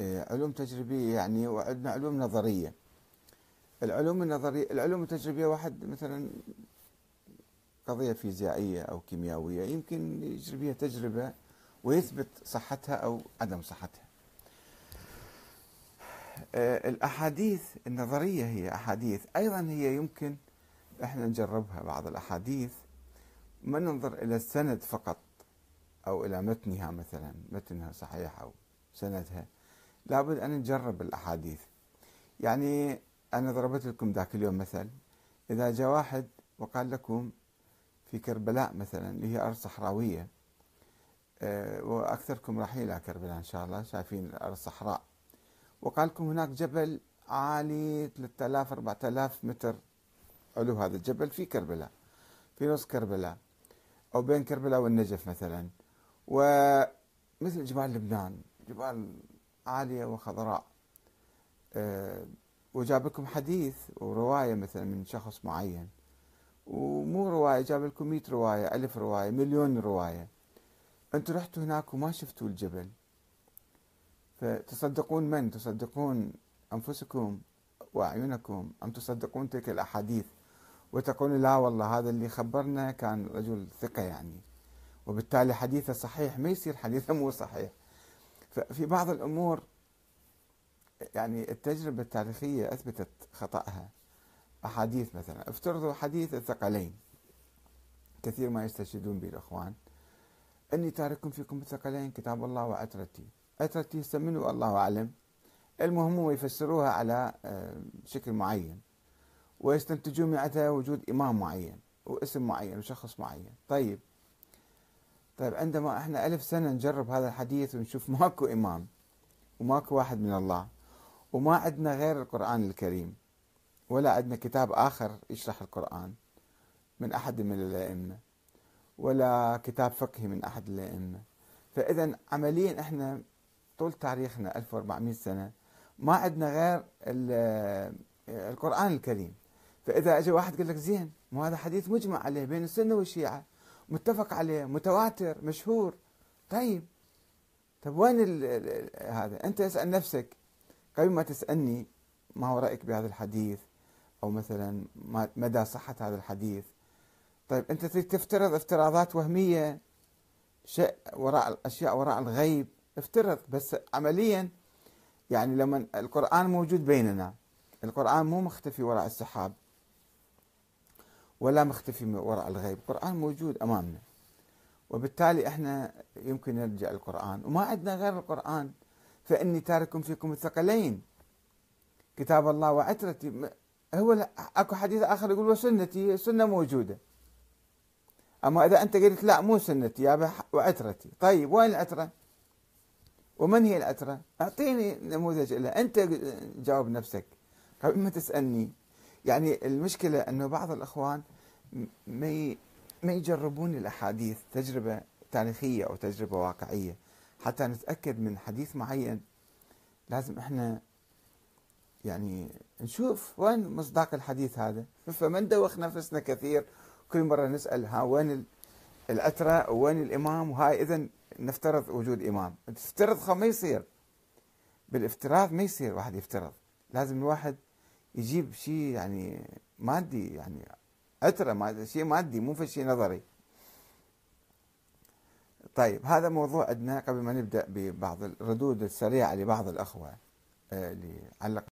علوم تجريبية يعني، وعندنا علوم نظرية. العلوم النظرية، العلوم التجريبية، واحد مثلا قضية فيزيائية أو كيميائية يمكن يجري بها تجربة ويثبت صحتها أو عدم صحتها. الأحاديث النظرية هي أحاديث أيضا، هي يمكن احنا نجربها. بعض الأحاديث ما ننظر إلى السند فقط أو إلى متنها، مثلا متنها صحيح أو سندها، لابد أن نجرب الأحاديث. يعني أنا ضربت لكم ذاك اليوم مثل، إذا جاء واحد وقال لكم في كربلاء مثلا اللي هي أرض صحراوية، وأكثركم راح إلى كربلاء إن شاء الله، شايفين الأرض صحراء، وقال لكم هناك جبل عالي 3000 4000 متر علو هذا الجبل في كربلاء، في نص كربلاء أو بين كربلاء والنجف مثلا، ومثل جبال لبنان، جبال عالية وخضراء، وجاب لكم حديث ورواية مثلا من شخص معين، ومو رواية، جاب لكم 100 رواية، 1000 رواية، مليون رواية. أنتوا رحتوا هناك وما شفتوا الجبل، فتصدقون من؟ تصدقون أنفسكم وأعينكم أم تصدقون تلك الأحاديث وتقولون لا والله هذا اللي خبرنا كان رجل ثقة يعني، وبالتالي حديثه صحيح، ما يصير حديثه مو صحيح. ففي بعض الأمور يعني التجربة التاريخية أثبتت خطأها. أحاديث مثلا، افترضوا حديث الثقلين، كثير ما يستشهدون به الإخوان، إني تاركم فيكم الثقلين كتاب الله وعترتي. عترتي سمنوا والله أعلم، المهم هو يفسروها على شكل معين ويستنتجون من عندها وجود إمام معين واسم معين وشخص معين. طيب عندما احنا 1000 سنة نجرب هذا الحديث ونشوف ماكو إمام وماكو واحد من الله، وما عندنا غير القرآن الكريم، ولا عندنا كتاب آخر يشرح القرآن من أحد من الأئمة، ولا كتاب فقهي من أحد الأئمة، فإذا عمليا احنا طول تاريخنا 1400 سنة ما عندنا غير القرآن الكريم. فإذا أجى واحد قال لك زين، ما هذا حديث مجمع عليه بين السنة والشيعة، متفق عليه، متواتر، مشهور. طيب وين هذا؟ أنت اسأل نفسك قبل ما تسألني ما هو رأيك بهذا الحديث، أو مثلا مدى صحة هذا الحديث. طيب أنت تفترض افتراضات وهمية، شيء وراء الأشياء، وراء الغيب، افترض. بس عمليا يعني لما القرآن موجود بيننا، القرآن مو مختفي وراء السحاب ولا مختفي وراء الغيب، القرآن موجود أمامنا، وبالتالي احنا يمكن نرجع القرآن وما عندنا غير القرآن. فإني تاركم فيكم الثقلين كتاب الله وعترتي، هو اكو حديث آخر يقول وسنتي، السنة موجودة. أما إذا أنت قلت لا مو سنتي يا وعترتي، طيب وين العترة؟ ومن هي العترة؟ أعطيني نموذج لها، أنت جاوب نفسك قبل ما تسألني. يعني المشكلة أنه بعض الأخوان ما يجربون الأحاديث تجربة تاريخية أو تجربة واقعية. حتى نتأكد من حديث معين لازم إحنا يعني نشوف وين مصداق الحديث هذا، فما ندوخ نفسنا كثير كل مرة نسأل ها وين العترة وين الإمام، وهاي إذا نفترض وجود إمام. تفترض ما يصير، بالافتراض ما يصير واحد يفترض، لازم الواحد يجيب شيء يعني مادي، يعني عترة شيء مادي، مو في شيء نظري. طيب هذا موضوع عندنا قبل ما نبدأ ببعض الردود السريعة لبعض الأخوة اللي علقوا.